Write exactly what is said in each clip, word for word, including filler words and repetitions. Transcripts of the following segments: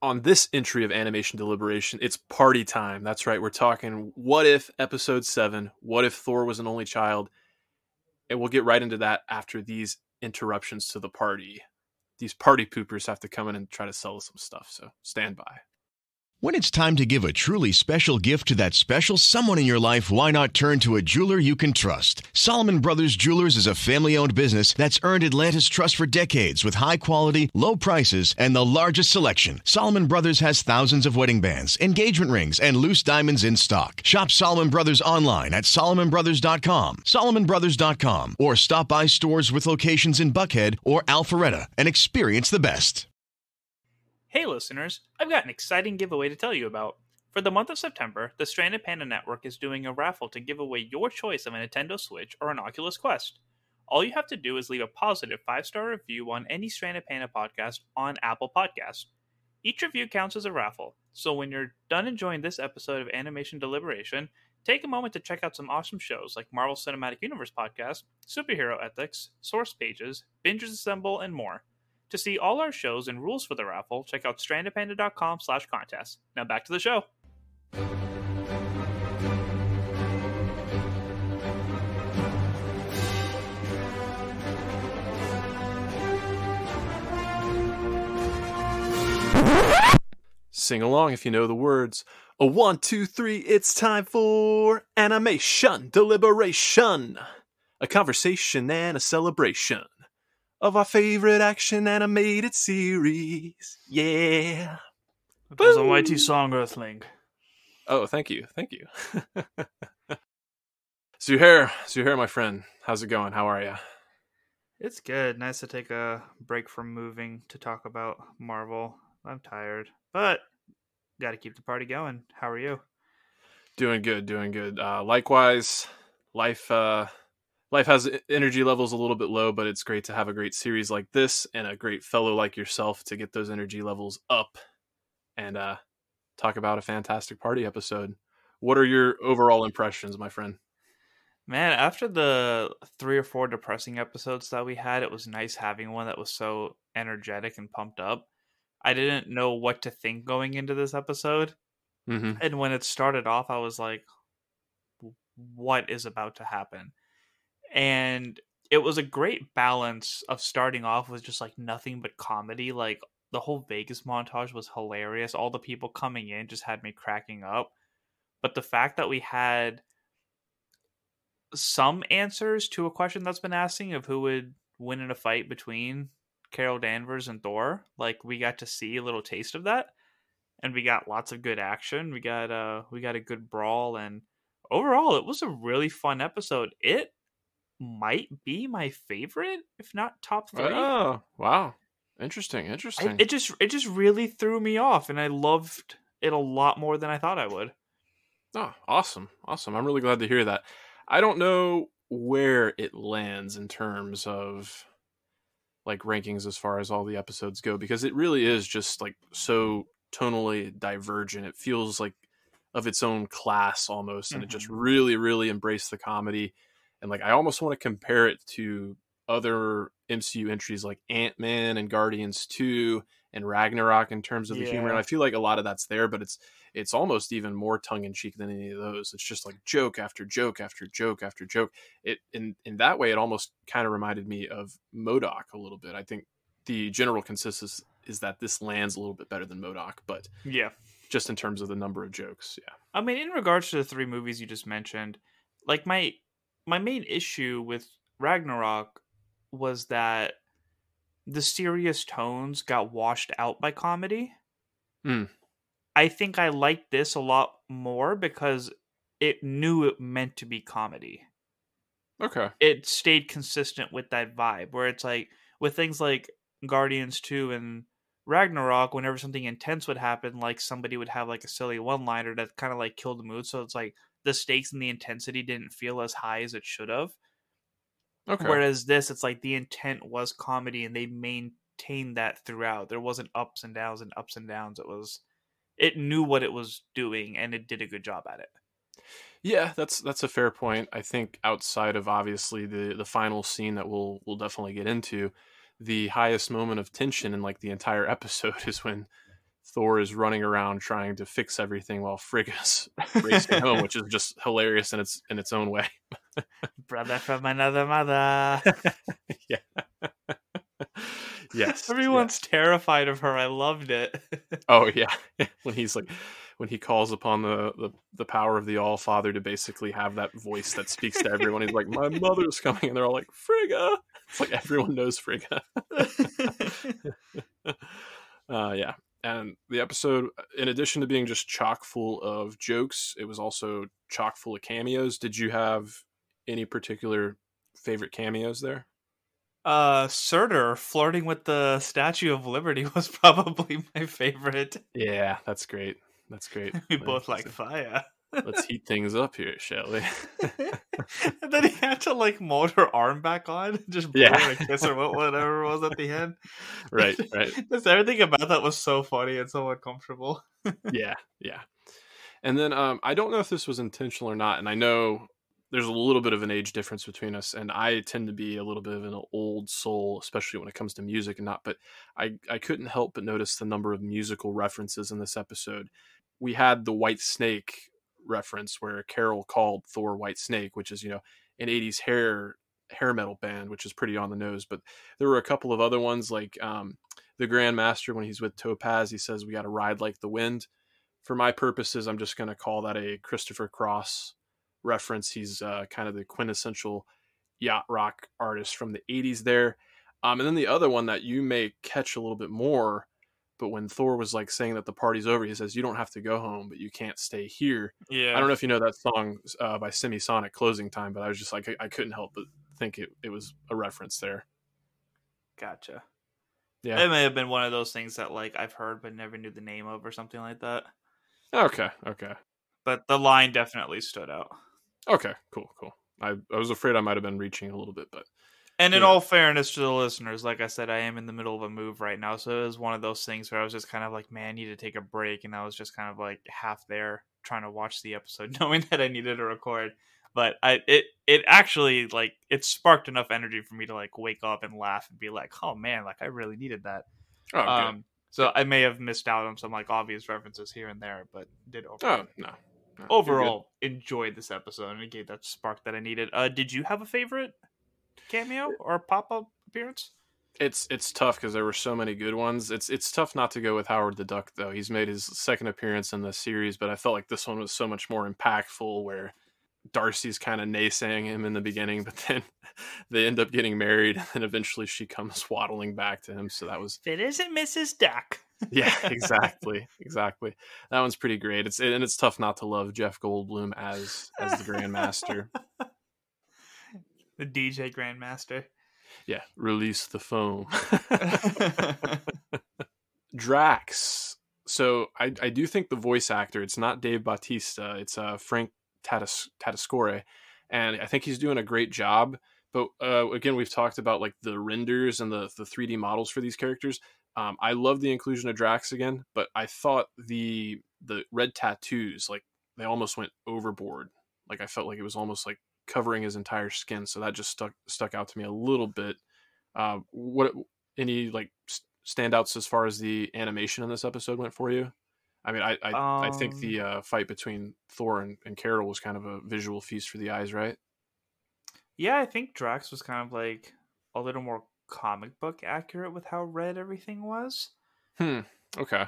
on this entry of Animation Deliberation, it's party time. That's right. We're talking What If Episode seven, What If Thor Was an Only Child? And we'll get right into that after these interruptions to the party. These party poopers have to come in and try to sell us some stuff, so stand by. When it's time to give a truly special gift to that special someone in your life, why not turn to a jeweler you can trust? Solomon Brothers Jewelers is a family-owned business that's earned Atlanta's trust for decades with high quality, low prices, and the largest selection. Solomon Brothers has thousands of wedding bands, engagement rings, and loose diamonds in stock. Shop Solomon Brothers online at solomon brothers dot com, solomon brothers dot com, or stop by stores with locations in Buckhead or Alpharetta and experience the best. Hey listeners, I've got an exciting giveaway to tell you about. For the month of September, the Stranded Panda Network is doing a raffle to give away your choice of a Nintendo Switch or an Oculus Quest. All you have to do is leave a positive five-star review on any Stranded Panda podcast on Apple Podcasts. Each review counts as a raffle, so when you're done enjoying this episode of Animation Deliberation, take a moment to check out some awesome shows like Marvel Cinematic Universe podcast, Superhero Ethics, Source Pages, Avengers Assemble, and more. To see all our shows and rules for the raffle, check out StrandedPanda.com slash contest. Now back to the show. Sing along if you know the words. A one, two, three, it's time for Animation Deliberation. A conversation and a celebration of our favorite action animated series. Yeah. That was a Y T song, Earthling. Oh, thank you. Thank you. Zuhair, Zuhair, my friend. How's it going? How are you? It's good. Nice to take a break from moving to talk about Marvel. I'm tired, but got to keep the party going. How are you? Doing good, doing good. Uh, likewise, life... Uh, Life has energy levels a little bit low, but it's great to have a great series like this and a great fellow like yourself to get those energy levels up and uh, talk about a fantastic party episode. What are your overall impressions, my friend? Man, after the three or four depressing episodes that we had, it was nice having one that was so energetic and pumped up. I didn't know what to think going into this episode. Mm-hmm. And when it started off, I was like, what is about to happen? And it was a great balance of starting off with just like nothing but comedy. Like the whole Vegas montage was hilarious. All the people coming in just had me cracking up. But the fact that we had some answers to a question that's been asking of who would win in a fight between Carol Danvers and Thor, like we got to see a little taste of that, and we got lots of good action. We got uh we got a good brawl, and overall it was a really fun episode. It might be my favorite, if not top three. Oh wow, interesting, interesting. I, it just it just really threw me off, and I loved it a lot more than I thought I would. Oh, awesome, awesome! I'm really glad to hear that. I don't know where it lands in terms of like rankings as far as all the episodes go, because it really is just like so tonally divergent. It feels like of its own class almost, and mm-hmm. It just really, really embraced the comedy. And like I almost want to compare it to other M C U entries like Ant-Man and Guardians two and Ragnarok in terms of the yeah. humor. And I feel like a lot of that's there, but it's it's almost even more tongue-in-cheek than any of those. It's just like joke after joke after joke after joke. It in, in that way, it almost kind of reminded me of MODOK a little bit. I think the general consensus is that this lands a little bit better than MODOK, but yeah, just in terms of the number of jokes. Yeah, I mean, in regards to the three movies you just mentioned, like my... My main issue with Ragnarok was that the serious tones got washed out by comedy. Mm. I think I liked this a lot more because it knew it meant to be comedy. Okay. It stayed consistent with that vibe, where it's like with things like Guardians two and Ragnarok, whenever something intense would happen, like somebody would have like a silly one-liner that kind of like killed the mood. So it's like the stakes and the intensity didn't feel as high as it should have. Okay. Whereas this, it's like the intent was comedy, and they maintained that throughout. There wasn't ups and downs and ups and downs. It was, it knew what it was doing, and it did a good job at it. Yeah, that's that's a fair point. I think outside of obviously the the final scene that we'll we'll definitely get into, the highest moment of tension in like the entire episode is when Thor is running around trying to fix everything while Frigga's racing home, which is just hilarious in its in its own way. Brother from another mother. Yeah. Yes. Everyone's yeah. terrified of her. I loved it. Oh yeah. When he's like, when he calls upon the, the, the power of the All Father to basically have that voice that speaks to everyone. He's like, my mother's coming. And they're all like, Frigga. It's like everyone knows Frigga. uh, yeah. And the episode, in addition to being just chock full of jokes, it was also chock full of cameos. Did you have any particular favorite cameos there? Uh, Surtur flirting with the Statue of Liberty was probably my favorite. Yeah, that's great. That's great. We both like fire. Let's heat things up here, shall we? And then he had to like mold her arm back on, just blow yeah. her a kiss or whatever it was at the end. Right, right. Just everything about that was so funny and so uncomfortable. Yeah, yeah. And then um, I don't know if this was intentional or not, and I know there's a little bit of an age difference between us, and I tend to be a little bit of an old soul, especially when it comes to music and not, but I, I couldn't help but notice the number of musical references in this episode. We had the White Snake reference where Carol called Thor White Snake, which is, you know, an eighties hair hair metal band, which is pretty on the nose. But there were a couple of other ones, like um, the Grandmaster, when he's with Topaz, he says, we got to ride like the wind. For my purposes, I'm just going to call that a Christopher Cross reference. He's uh, kind of the quintessential yacht rock artist from the eighties there. Um, and then the other one that you may catch a little bit more, but when Thor was like saying that the party's over, he says, you don't have to go home, but you can't stay here. Yeah. I don't know if you know that song uh, by Semisonic, Closing Time, but I was just like, I, I couldn't help but think it, it was a reference there. Gotcha. Yeah. It may have been one of those things that like I've heard, but never knew the name of or something like that. Okay. Okay. But the line definitely stood out. Okay, cool, cool. I, I was afraid I might have been reaching a little bit, but... And in yeah. all fairness to the listeners, like I said, I am in the middle of a move right now, so it was one of those things where I was just kind of like, man, I need to take a break, and I was just kind of like half there trying to watch the episode, knowing that I needed to record. But I it it actually, like, it sparked enough energy for me to, like, wake up and laugh and be like, oh, man, like, I really needed that. Oh, um, good. So I may have missed out on some, like, obvious references here and there, but did over. Oh, no. No, overall enjoyed this episode, and it gave that spark that I needed. Uh, did you have a favorite cameo or pop-up appearance? It's it's tough because there were so many good ones. It's it's tough not to go with Howard the Duck, though. He's made his second appearance in the series, but I felt like this one was so much more impactful, where Darcy's kind of naysaying him in the beginning, but then they end up getting married, and eventually she comes waddling back to him. So that was... If it isn't Missus Duck. Yeah, exactly, exactly. That one's pretty great. It's and it's tough not to love Jeff Goldblum as as the Grandmaster, the D J Grandmaster. Yeah, release the foam. Drax. So I I do think the voice actor, it's not Dave Bautista, it's uh Frank Tatas, Tatasciore, and I think he's doing a great job. But uh, again, we've talked about like the renders and the the three D models for these characters. Um, I love the inclusion of Drax again, but I thought the the red tattoos, like they almost went overboard. Like I felt like it was almost like covering his entire skin, so that just stuck stuck out to me a little bit. Uh, what any like standouts as far as the animation in this episode went for you? I mean, I I, um, I think the uh, fight between Thor and, and Carol was kind of a visual feast for the eyes, right? Yeah, I think Drax was kind of like a little more comic book accurate with how red everything was. Hmm. Okay.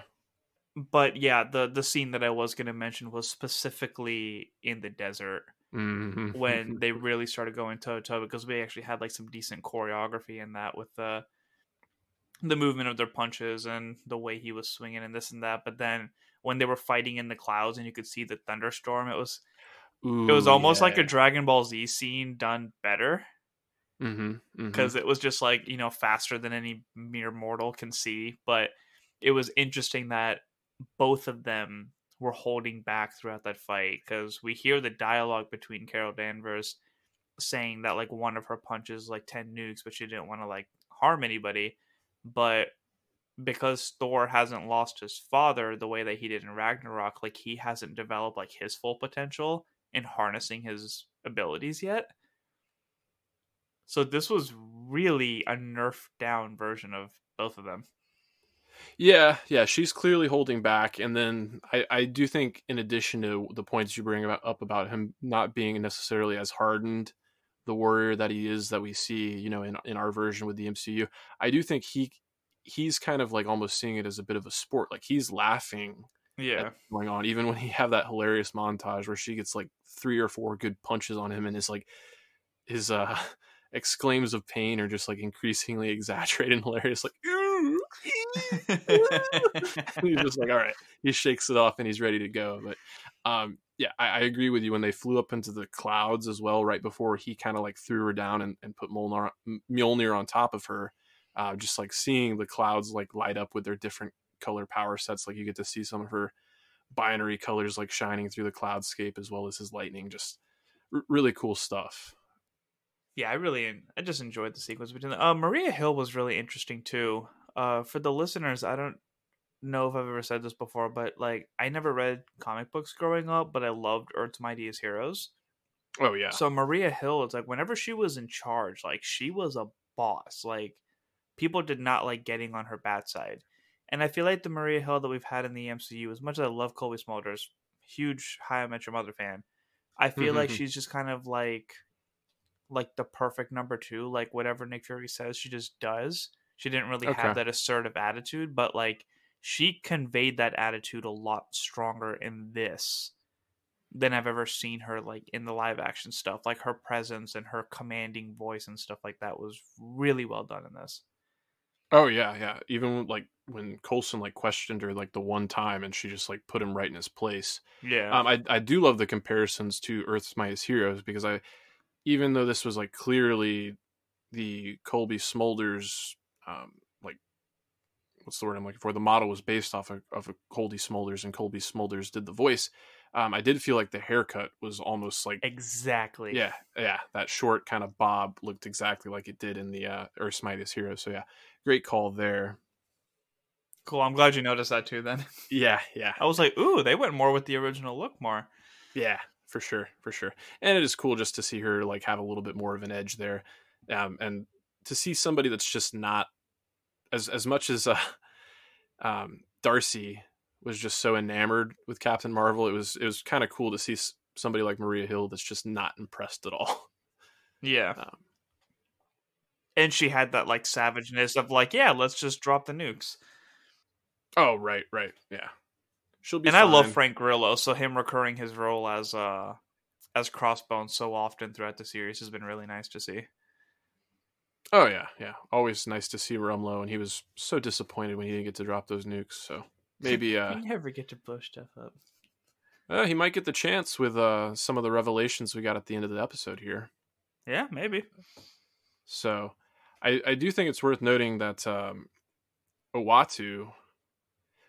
But yeah, the the scene that I was going to mention was specifically in the desert, mm-hmm. when they really started going toe to toe, because we actually had like some decent choreography in that with the the movement of their punches and the way he was swinging and this and that. But then when they were fighting in the clouds and you could see the thunderstorm, it was Ooh, it was almost yeah. like a Dragon Ball Z scene done better. Because mm-hmm, mm-hmm. it was just like, you know, faster than any mere mortal can see. But it was interesting that both of them were holding back throughout that fight, because we hear the dialogue between Carol Danvers saying that like one of her punches like ten nukes, but she didn't want to like harm anybody. But because Thor hasn't lost his father the way that he did in Ragnarok, like he hasn't developed like his full potential in harnessing his abilities yet. So this was really a nerfed down version of both of them. Yeah, yeah, she's clearly holding back. And then I, I do think, in addition to the points you bring about, up about him not being necessarily as hardened, the warrior that he is, that we see, you know, in, in our version with the M C U, I do think he he's kind of like almost seeing it as a bit of a sport. Like, he's laughing yeah. at what's going on, even when he have that hilarious montage where she gets like three or four good punches on him, and it's like his uh, exclaims of pain are just like increasingly exaggerated and hilarious. Like, he's just like, all right, he shakes it off and he's ready to go. But um yeah I, I agree with you. When they flew up into the clouds as well, right before he kind of like threw her down and, and put Mjolnir, Mjolnir on top of her, uh just like seeing the clouds like light up with their different color power sets, like you get to see some of her binary colors like shining through the cloudscape as well as his lightning. Just r- really cool stuff. Yeah, I really I just enjoyed the sequence between them. Uh, Maria Hill was really interesting too. Uh, for the listeners, I don't know if I've ever said this before, but like, I never read comic books growing up, but I loved Earth's Mightiest Heroes. Oh yeah. So Maria Hill, it's like whenever she was in charge, like she was a boss. Like, people did not like getting on her bad side. And I feel like the Maria Hill that we've had in the M C U, as much as I love Colby Smulders, huge How I Met Your Mother fan, I feel mm-hmm. like she's just kind of like like the perfect number two. Like, whatever Nick Fury says, she just does. She didn't really okay. have that assertive attitude, but like, she conveyed that attitude a lot stronger in this than I've ever seen her like in the live action stuff. Like, her presence and her commanding voice and stuff like that was really well done in this. Oh yeah, yeah. Even like when Coulson like questioned her like the one time, and she just like put him right in his place. Yeah. Um, I I do love the comparisons to Earth's Mightiest Heroes, because I, even though this was like clearly the Colby Smulders. Um, like, what's the word I'm looking for? The model was based off of, of a Colby Smulders, and Colby Smulders did the voice. Um, I did feel like the haircut was almost like exactly, yeah, yeah. That short kind of bob looked exactly like it did in the uh, Earth's Mightiest Heroes. So yeah, great call there. Cool. I'm glad you noticed that too. Then yeah, yeah. I was like, ooh, they went more with the original look more. Yeah, for sure, for sure. And it is cool just to see her like have a little bit more of an edge there, um, and. to see somebody that's just not as, as much as, uh, um, Darcy was just so enamored with Captain Marvel. It was, it was kind of cool to see somebody like Maria Hill that's just not impressed at all. Yeah. Um, and she had that like savageness of like, yeah, let's just drop the nukes. Oh, right. Right. Yeah. She'll be, and fine. I love Frank Grillo. So him recurring his role as, uh, as Crossbones so often throughout the series has been really nice to see. Oh, yeah, yeah. Always nice to see Rumlow, and he was so disappointed when he didn't get to drop those nukes, so maybe... Uh, he never get to blow stuff up. Uh, he might get the chance with uh, some of the revelations we got at the end of the episode here. Yeah, maybe. So, I, I do think it's worth noting that um, Uatu...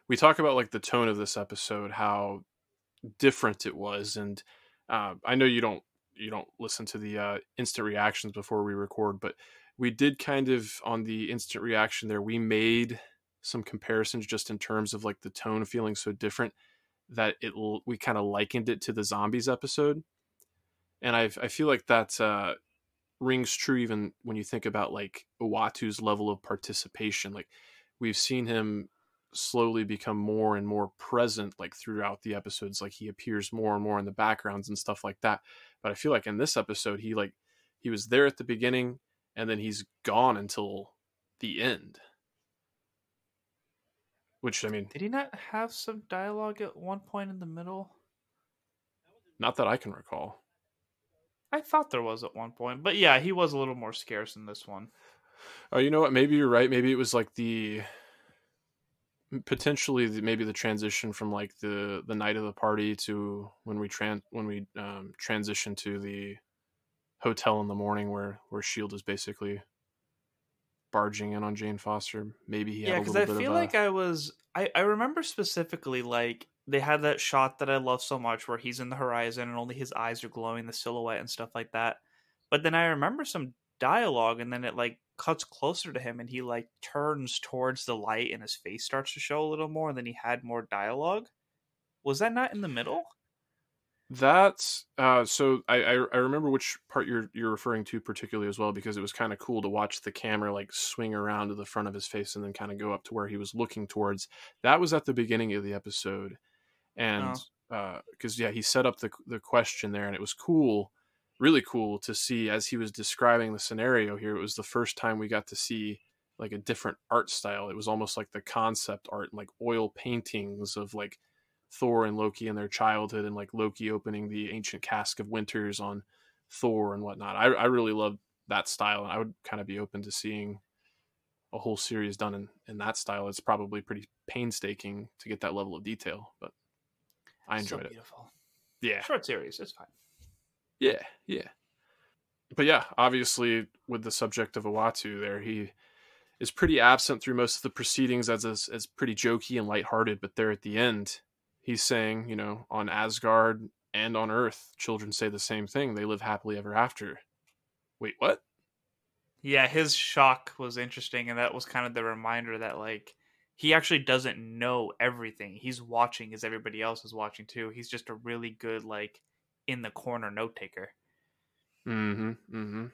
We talk about, like, the tone of this episode, how different it was, and uh, I know you don't, you don't listen to the uh, instant reactions before we record, but... We did kind of, on the instant reaction there, we made some comparisons just in terms of like the tone feeling so different that it l- we kind of likened it to the zombies episode. And I've, I feel like that uh, rings true even when you think about like Uatu's level of participation. Like, we've seen him slowly become more and more present like throughout the episodes. Like, he appears more and more in the backgrounds and stuff like that. But I feel like in this episode, he like he was there at the beginning, and then he's gone until the end. Which, I mean... Did he not have some dialogue at one point in the middle? Not that I can recall. I thought there was at one point. But yeah, he was a little more scarce in this one. Oh, you know what? Maybe you're right. Maybe it was like the... Potentially, the, maybe the transition from like the, the night of the party to when we, tran- when we um, transition to the... hotel in the morning where where S H I E L D is basically barging in on Jane Foster. Maybe he had yeah, a little bit of yeah, because I feel like a... I was... I, I remember specifically, like, they had that shot that I love so much where he's in the horizon and only his eyes are glowing, the silhouette and stuff like that. But then I remember some dialogue, and then it, like, cuts closer to him, and he, like, turns towards the light and his face starts to show a little more, and then he had more dialogue. Was that not in the middle? That's uh, so I, I I remember which part you're you're referring to particularly as well, because it was kind of cool to watch the camera like swing around to the front of his face and then kind of go up to where he was looking towards. That was at the beginning of the episode, and because oh. uh, yeah, he set up the the question there, and it was cool, really cool to see as he was describing the scenario here. It was the first time we got to see like a different art style. It was almost like the concept art, like oil paintings of like Thor and Loki in their childhood, and like Loki opening the ancient cask of winters on Thor and whatnot. I, I really loved that style, and I would kind of be open to seeing a whole series done in, in that style. It's probably pretty painstaking to get that level of detail, but I enjoyed so beautiful. it. Yeah. Short series. It's fine. Yeah. Yeah. But yeah, obviously with the subject of Uatu there, he is pretty absent through most of the proceedings as a, as pretty jokey and lighthearted, but there at the end, he's saying, you know, on Asgard and on Earth, children say the same thing. They live happily ever after. Wait, what? Yeah, his shock was interesting, and that was kind of the reminder that, like, he actually doesn't know everything. He's watching as everybody else is watching, too. He's just a really good, like, in-the-corner note-taker. Mm-hmm, mm-hmm.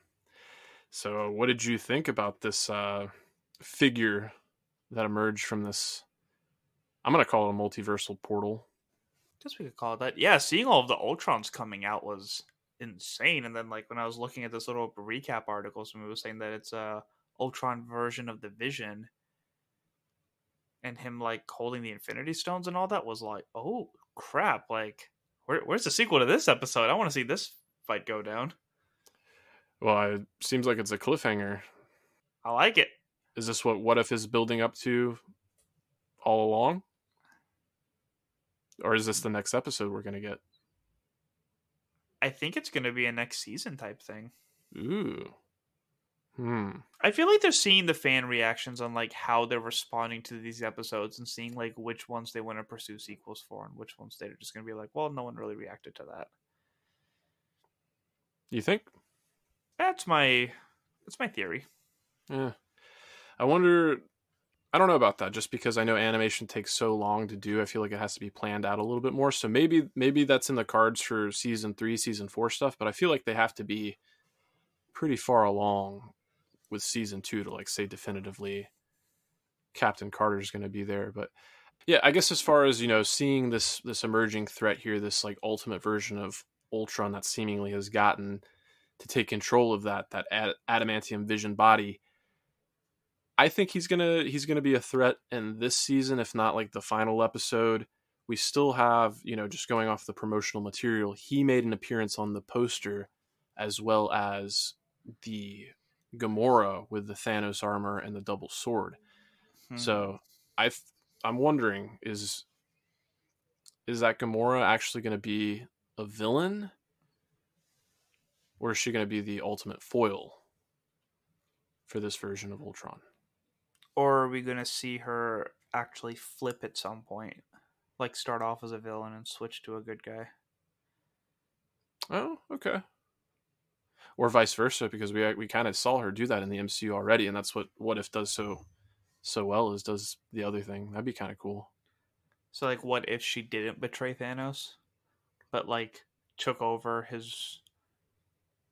So what did you think about this uh, figure that emerged from this... I'm going to call it a multiversal portal. I guess we could call it that. Yeah, seeing all of the Ultrons coming out was insane. And then, like, when I was looking at this little recap article, someone was saying that it's a Ultron version of the Vision. And him, like, holding the Infinity Stones and all that was like, oh, crap. Like, where, where's the sequel to this episode? I want to see this fight go down. Well, it seems like it's a cliffhanger. I like it. Is this what What If is building up to all along? Or is this the next episode we're going to get? I think it's going to be a next season type thing. Ooh. Hmm. I feel like they're seeing the fan reactions on like how they're responding to these episodes and seeing like which ones they want to pursue sequels for and which ones they're just going to be like, well, no one really reacted to that. You think? That's my, that's my theory. Yeah. I wonder... I don't know about that, just because I know animation takes so long to do. I feel like it has to be planned out a little bit more. So maybe maybe that's in the cards for season three, season four stuff, but I feel like they have to be pretty far along with season two to like say definitively Captain Carter's going to be there. But yeah, I guess as far as, you know, seeing this this emerging threat here, this like ultimate version of Ultron that seemingly has gotten to take control of that that ad- adamantium Vision body, I think he's gonna he's gonna be a threat in this season, if not like the final episode. We still have, you know, just going off the promotional material, he made an appearance on the poster, as well as the Gamora with the Thanos armor and the double sword. Hmm. So I I'm wondering is is that Gamora actually going to be a villain, or is she going to be the ultimate foil for this version of Ultron? Or are we going to see her actually flip at some point? Like start off as a villain and switch to a good guy? Oh, okay. Or vice versa, because we we kind of saw her do that in the M C U already, and that's what What If does so so well, is does the other thing. That'd be kind of cool. So like what if she didn't betray Thanos, but like took over his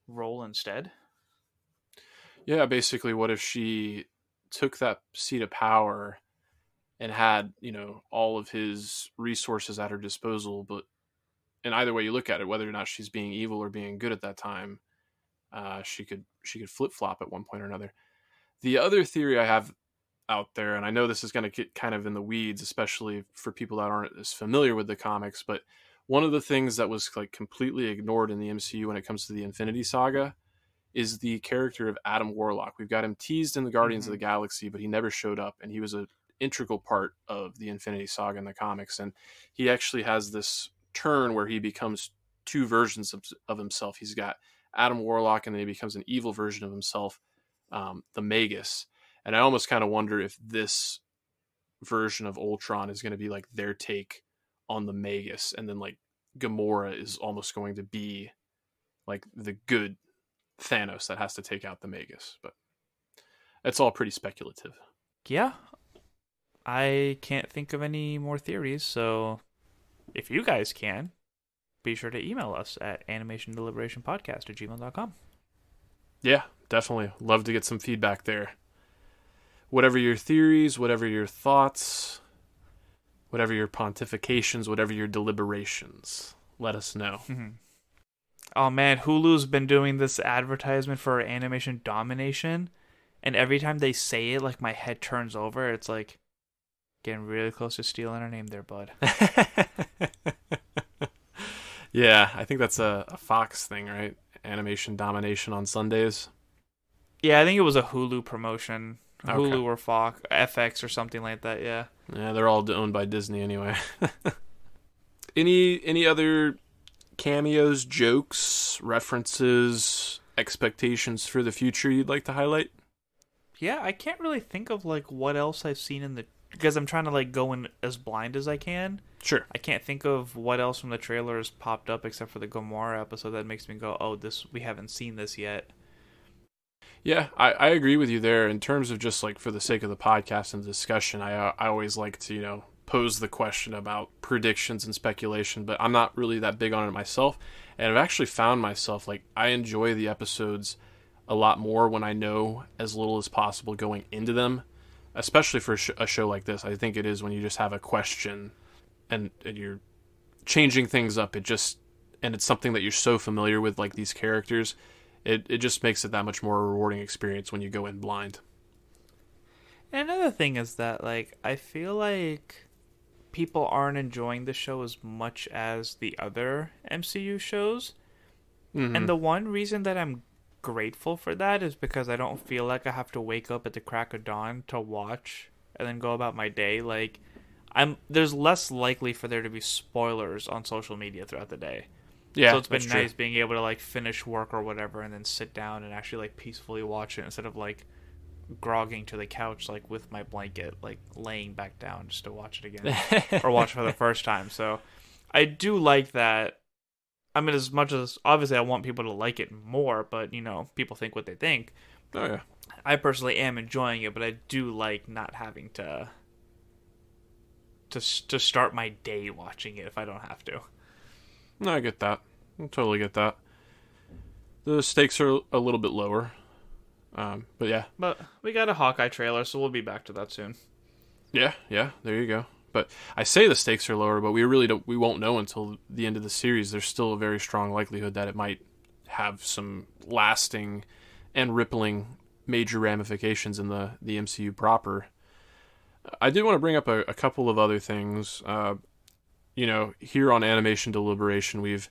role instead? Yeah, basically what if she took that seat of power and had, you know, all of his resources at her disposal, but and either way you look at it, whether or not she's being evil or being good at that time, uh, she could she could flip-flop at one point or another. The other theory I have out there, and I know this is going to get kind of in the weeds, especially for people that aren't as familiar with the comics, but one of the things that was like completely ignored in the M C U when it comes to the Infinity Saga is the character of Adam Warlock. We've got him teased in the Guardians mm-hmm. of the Galaxy, but he never showed up, and he was an integral part of the Infinity Saga in the comics, and he actually has this turn where he becomes two versions of, of himself. He's got Adam Warlock, and then he becomes an evil version of himself, um, the Magus. And I almost kind of wonder if this version of Ultron is going to be like their take on the Magus, and then like Gamora is almost going to be like the good Thanos that has to take out the Magus, but it's all pretty speculative. Yeah, I can't think of any more theories, so if you guys can, be sure to email us at animation deliberation podcast at gmail dot com. Yeah, definitely. Love to get some feedback there. Whatever your theories, whatever your thoughts, whatever your pontifications, whatever your deliberations, let us know. Mm-hmm. Oh man, Hulu's been doing this advertisement for Animation Domination, and every time they say it, like, my head turns over. It's like, getting really close to stealing our name there, bud. Yeah, I think that's a, a Fox thing, right? Animation Domination on Sundays. Yeah, I think it was a Hulu promotion. Okay. Hulu or Fox, F X or something like that, yeah. Yeah, they're all owned by Disney anyway. Any any other cameos, jokes, references, expectations for the future you'd like to highlight? Yeah, I can't really think of, like, what else I've seen in the... Because I'm trying to, like, go in as blind as I can. Sure. I can't think of what else from the trailer has popped up except for the Gamora episode that makes me go, oh, this we haven't seen this yet. Yeah, I, I agree with you there. In terms of just, like, for the sake of the podcast and the discussion, I I always like to, you know, pose the question about predictions and speculation, but I'm not really that big on it myself. And I've actually found myself, like, I enjoy the episodes a lot more when I know as little as possible going into them, especially for a show like this. I think it is when you just have a question and, and you're changing things up. It just, and it's something that you're so familiar with, like these characters, it, it just makes it that much more rewarding experience when you go in blind. And another thing is that, like, I feel like people aren't enjoying the show as much as the other M C U shows. Mm-hmm. And the one reason that I'm grateful for that is because I don't feel like I have to wake up at the crack of dawn to watch and then go about my day. Like, I'm there's less likely for there to be spoilers on social media throughout the day. Yeah, so it's been nice true. Being able to, like, finish work or whatever and then sit down and actually, like, peacefully watch it instead of, like, grogging to the couch, like, with my blanket, like, laying back down just to watch it again or watch for the first time. So I do like that. I mean, as much as, obviously, I want people to like it more, but, you know, people think what they think. Oh, yeah. I personally am enjoying it, but I do like not having to, to to start my day watching it if I don't have to. No, I get that. I totally get that. The stakes are a little bit lower, um, but yeah. But we got a Hawkeye trailer, so we'll be back to that soon. Yeah, yeah, there you go. But I say the stakes are lower, but we really don't. We won't know until the end of the series. There's still a very strong likelihood that it might have some lasting and rippling major ramifications in the, the M C U proper. I did want to bring up a, a couple of other things. Uh, you know, here on Animation Deliberation, we've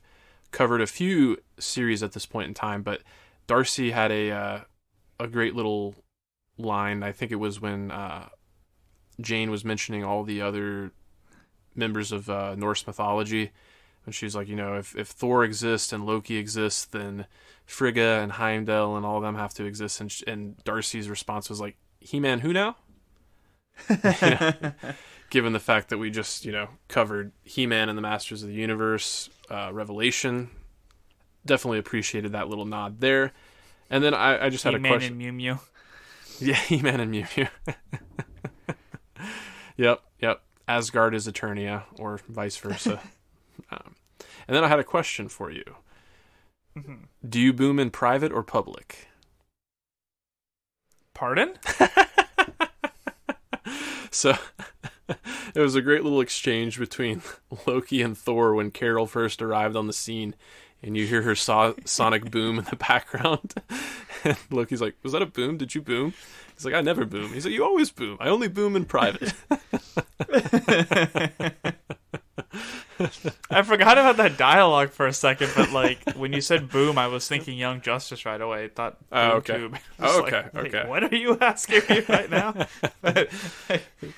covered a few series at this point in time, but Darcy had a uh, a great little line. I think it was when. Uh, Jane was mentioning all the other members of uh, Norse mythology, and she's like, you know, if, if Thor exists and Loki exists, then Frigga and Heimdall and all of them have to exist. And, and Darcy's response was like, He-Man who now? You know, given the fact that we just, you know, covered He-Man and the Masters of the Universe, uh, Revelation, definitely appreciated that little nod there. And then I, I just had He-Man a question. He-Man and Mew Mew. Yeah, He-Man and Mew Mew. Yep, yep. Asgard is Eternia, or vice versa. um, and then I had a question for you. Mm-hmm. Do you boom in private or public? Pardon? So, it was a great little exchange between Loki and Thor when Carol first arrived on the scene, and you hear her so- sonic boom in the background. And Loki's like, was that a boom? Did you boom? He's like, I never boom. He's like, you always boom. I only boom in private. I forgot about that dialogue for a second, but, like, when you said boom, I was thinking Young Justice right away. I thought boom oh, okay. tube. Oh, okay, like, okay. Wait, what are you asking me right now?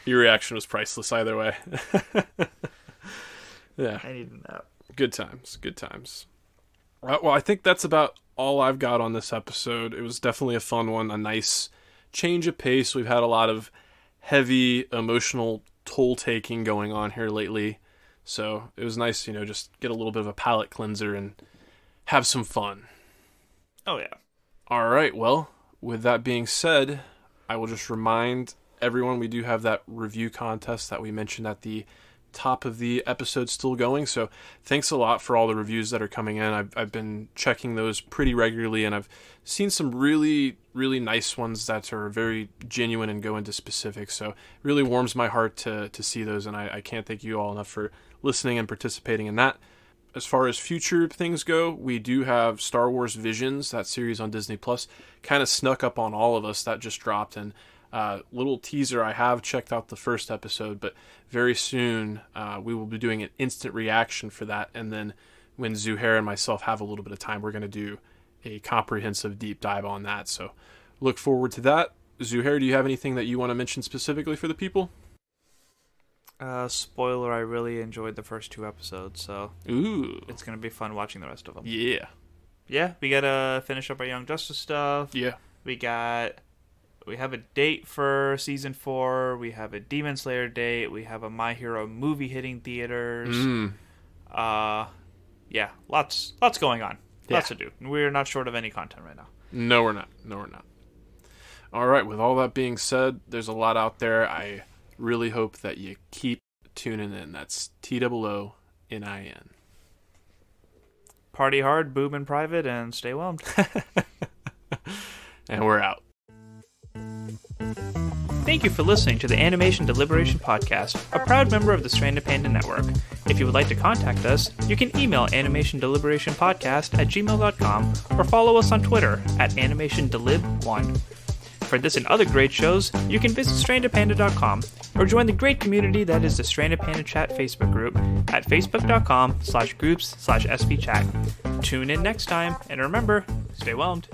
Your reaction was priceless either way. Yeah. I need to know. Good times, good times. Uh, well, I think that's about all I've got on this episode. It was definitely a fun one, a nice change of pace. We've had a lot of heavy emotional toll taking going on here lately, so it was nice, you know, just get a little bit of a palate cleanser and have some fun. Oh yeah. All right, well, with that being said, I will just remind everyone we do have that review contest that we mentioned at the top of the episode still going. So thanks a lot for all the reviews that are coming in. I've, I've been checking those pretty regularly, and I've seen some really, really nice ones that are very genuine and go into specifics. So it really warms my heart to to see those, and I, I can't thank you all enough for listening and participating in that. As far as future things go, we do have Star Wars Visions, that series on Disney Plus, kind of snuck up on all of us. That just dropped, and Uh, little teaser, I have checked out the first episode, but very soon uh, we will be doing an instant reaction for that. And then when Zuhair and myself have a little bit of time, we're going to do a comprehensive deep dive on that. So look forward to that. Zuhair, do you have anything that you want to mention specifically for the people? Uh, spoiler, I really enjoyed the first two episodes, so Ooh. It's going to be fun watching the rest of them. Yeah. Yeah, we got to finish up our Young Justice stuff. Yeah. We got... We have a date for season four. We have a Demon Slayer date. We have a My Hero movie hitting theaters. Mm. Uh, yeah, lots, lots going on. Yeah. Lots to do. We're not short of any content right now. No, we're not. No, we're not. All right. With all that being said, there's a lot out there. I really hope that you keep tuning in. That's T O O N I N. Party hard, boob in private, and stay whelmed. And we're out. Thank you for listening to the Animation Deliberation Podcast, a proud member of the Stranded Panda Network. If you would like to contact us, you can email animationdeliberationpodcast at gmail dot com or follow us on Twitter at animationdelib one. For this and other great shows, you can visit Stranded Panda dot com or join the great community that is the Stranded Panda Chat Facebook group at facebook.com slash groups slash svchat. Tune in next time, and remember, stay whelmed.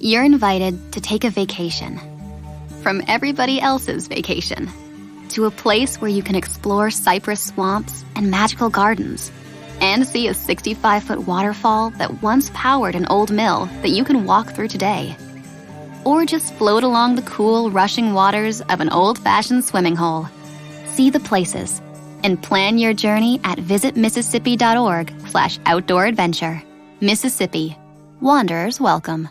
You're invited to take a vacation from everybody else's vacation to a place where you can explore cypress swamps and magical gardens and see a sixty-five foot waterfall that once powered an old mill that you can walk through today, or just float along the cool rushing waters of an old-fashioned swimming hole. See the places and plan your journey at visitmississippi.org slash outdoor adventure. Mississippi. Wanderers welcome.